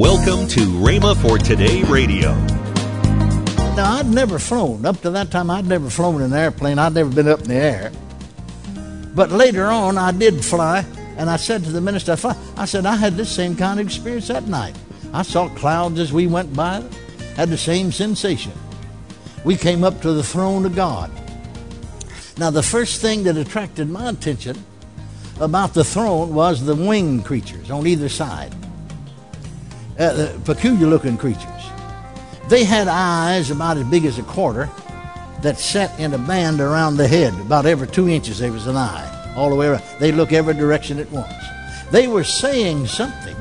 Welcome to Rhema for Today Radio. Now, I'd never flown. Up to that time, I'd never flown in an airplane. I'd never been up in the air. But later on, I did fly, and I said to the minister, I said, I had this same kind of experience that night. I saw clouds as we went by, had the same sensation. We came up to the throne of God. Now, the first thing that attracted my attention about the throne was the winged creatures on either side. The peculiar-looking creatures. They had eyes about as big as a quarter that set in a band around the head. About every 2 inches there was an eye, all the way around. They look every direction at once. They were saying something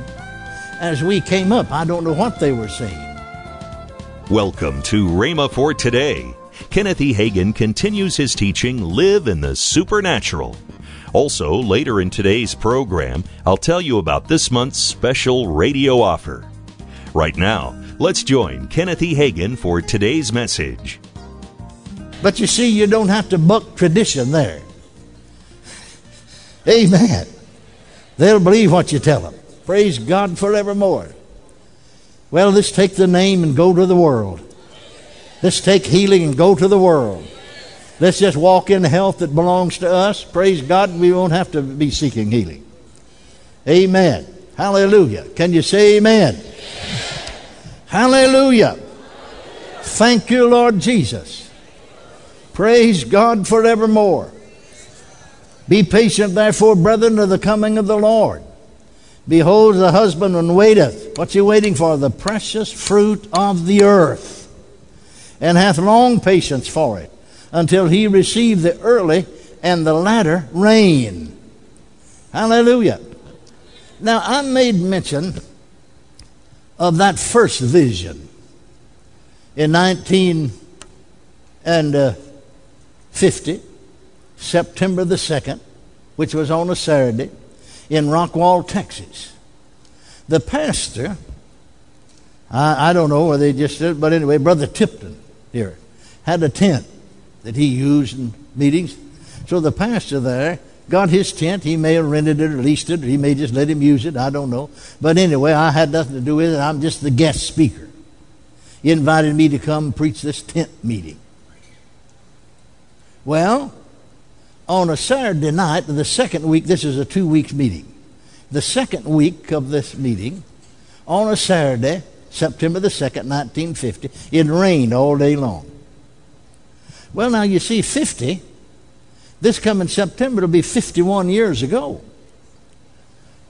as we came up. I don't know what they were saying. Welcome to Rhema for Today. Kenneth E. Hagin continues his teaching, Live in the Supernatural. Also, later in today's program, I'll tell you about this month's special radio offer. Right now, let's join Kenneth E. Hagin for today's message. But you see, you don't have to buck tradition there. Amen. They'll believe what you tell them. Praise God forevermore. Well, let's take the name and go to the world. Let's take healing and go to the world. Let's just walk in the health that belongs to us. Praise God, we won't have to be seeking healing. Amen. Hallelujah. Can you say amen? Amen. Hallelujah. Hallelujah. Thank you, Lord Jesus. Praise God forevermore. Be patient, therefore, brethren, to the coming of the Lord. Behold, the husbandman waiteth. What's he waiting for? The precious fruit of the earth, and hath long patience for it, until he receive the early and the latter rain. Hallelujah. Now, I made mention of that first vision in 1950, September the 2nd, which was on a Saturday, in Rockwall, Texas. The pastor, I don't know whether they just did, but anyway, Brother Tipton here had a tent that he used in meetings. So the pastor there got his tent. He may have rented it or leased it, or he may just let him use it. I don't know. But anyway, I had nothing to do with it. I'm just the guest speaker. He invited me to come preach this tent meeting. Well, on a Saturday night, the second week, this is a 2 week meeting. The second week of this meeting, on a Saturday, September the 2nd, 1950, it rained all day long. Well, now, you see, 50, this coming September, it'll be 51 years ago.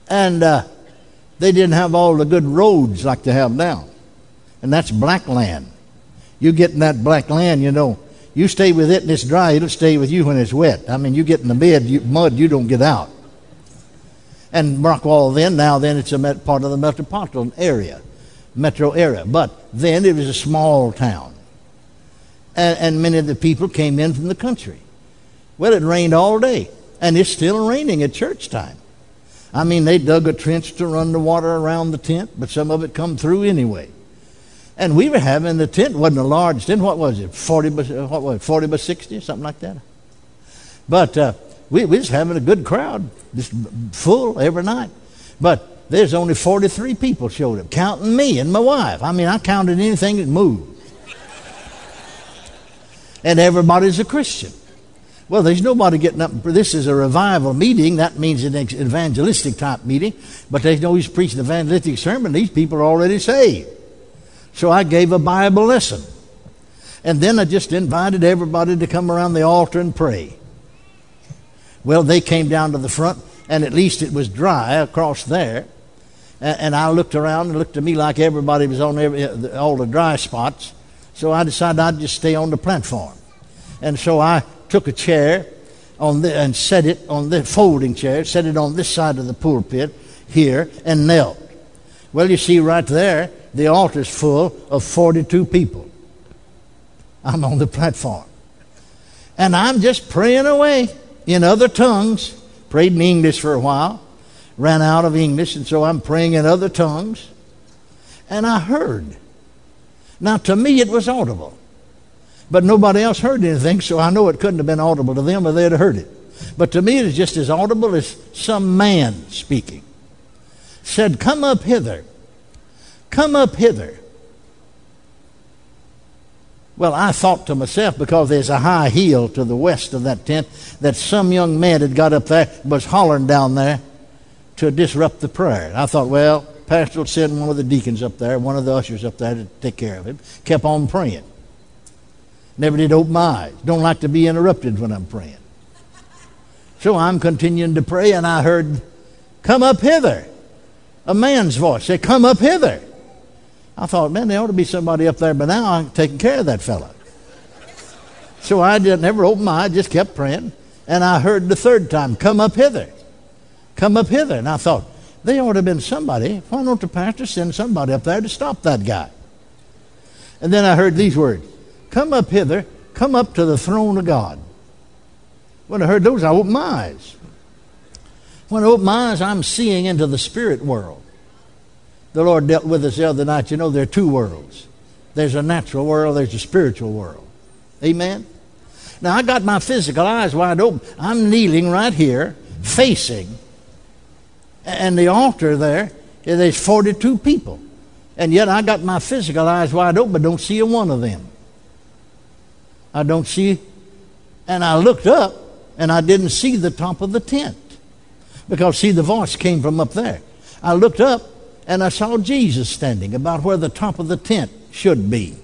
And they didn't have all the good roads like they have now. And that's black land. You get in that black land, you know, you stay with it and it's dry, it'll stay with you when it's wet. I mean, you get in the mud, you don't get out. And Rockwall then, it's a part of the metro area. But then it was a small town. And many of the people came in from the country. Well, it rained all day, and it's still raining at church time. I mean, they dug a trench to run the water around the tent, but some of it come through anyway. And we were having the tent, wasn't a large tent. What was it, 40 by 60, something like that? But we was having a good crowd, just full every night. But there's only 43 people showed up, counting me and my wife. I mean, I counted anything that moved. And everybody's a Christian. Well, there's nobody getting up. This is a revival meeting. That means an evangelistic type meeting. But there's no use preaching an evangelistic sermon. These people are already saved. So I gave a Bible lesson. And then I just invited everybody to come around the altar and pray. Well, they came down to the front, and at least it was dry across there. And I looked around, and it looked to me like everybody was on all the dry spots. So I decided I'd just stay on the platform. And so I took a chair and set it on the folding chair, set it on this side of the pulpit here, and knelt. Well, you see right there, the altar's full of 42 people. I'm on the platform. And I'm just praying away in other tongues. Prayed in English for a while. Ran out of English, and so I'm praying in other tongues. And I heard. Now, to me, it was audible. But nobody else heard anything, so I know it couldn't have been audible to them or they'd have heard it. But to me, it was just as audible as some man speaking. Said, come up hither, Come up hither. Well, I thought to myself, because there's a high hill to the west of that tent, that some young man had got up there, was hollering down there to disrupt the prayer. And I thought, well, pastor will send one of the deacons up there, one of the ushers up there to take care of him. Kept on praying. Never did open my eyes. Don't like to be interrupted when I'm praying. So I'm continuing to pray, and I heard, come up hither. A man's voice said, come up hither. I thought, man, there ought to be somebody up there by now. I'm taking care of that fellow. So I never opened my eyes, just kept praying. And I heard the third time, come up hither. Come up hither. And I thought, there ought to have been somebody. Why don't the pastor send somebody up there to stop that guy? And then I heard these words, come up hither, come up to the throne of God. When I heard those, I opened my eyes. When I opened my eyes, I'm seeing into the spirit world. The Lord dealt with us the other night. You know, there are two worlds. There's a natural world, there's a spiritual world. Amen? Now, I got my physical eyes wide open. I'm kneeling right here, facing. And the altar there, there's 42 people. And yet I got my physical eyes wide open, but don't see a one of them. I don't see. And I looked up, and I didn't see the top of the tent. Because, see, the voice came from up there. I looked up, and I saw Jesus standing about where the top of the tent should be.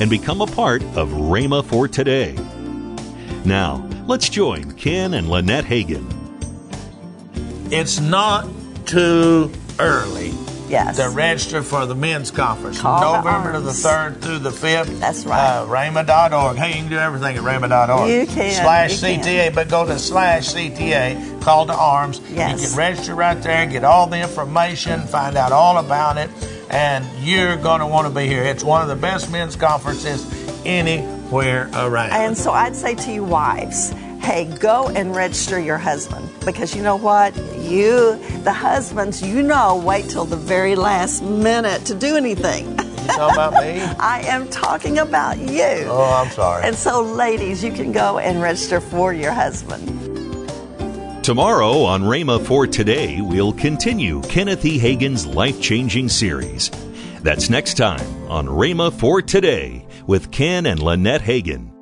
and become a part of Rhema for Today. Now, let's join Ken and Lynette Hagin. It's not too early to register for the men's conference. November the 3rd through the 5th. That's right. Rhema.org. Hey, you can do everything at Rhema.org. You can. /CTA, but go to /CTA, call to arms. Yes. You can register right there, get all the information, find out all about it, and you're going to want to be here. It's one of the best men's conferences anywhere around. And so I'd say to you wives, hey, go and register your husband, because you know what? The husbands, wait till the very last minute to do anything. You talking about me? I am talking about you. Oh, I'm sorry. And so, ladies, you can go and register for your husband. Tomorrow on Rhema for Today, we'll continue Kenneth E. Hagin's life-changing series. That's next time on Rhema for Today with Ken and Lynette Hagin.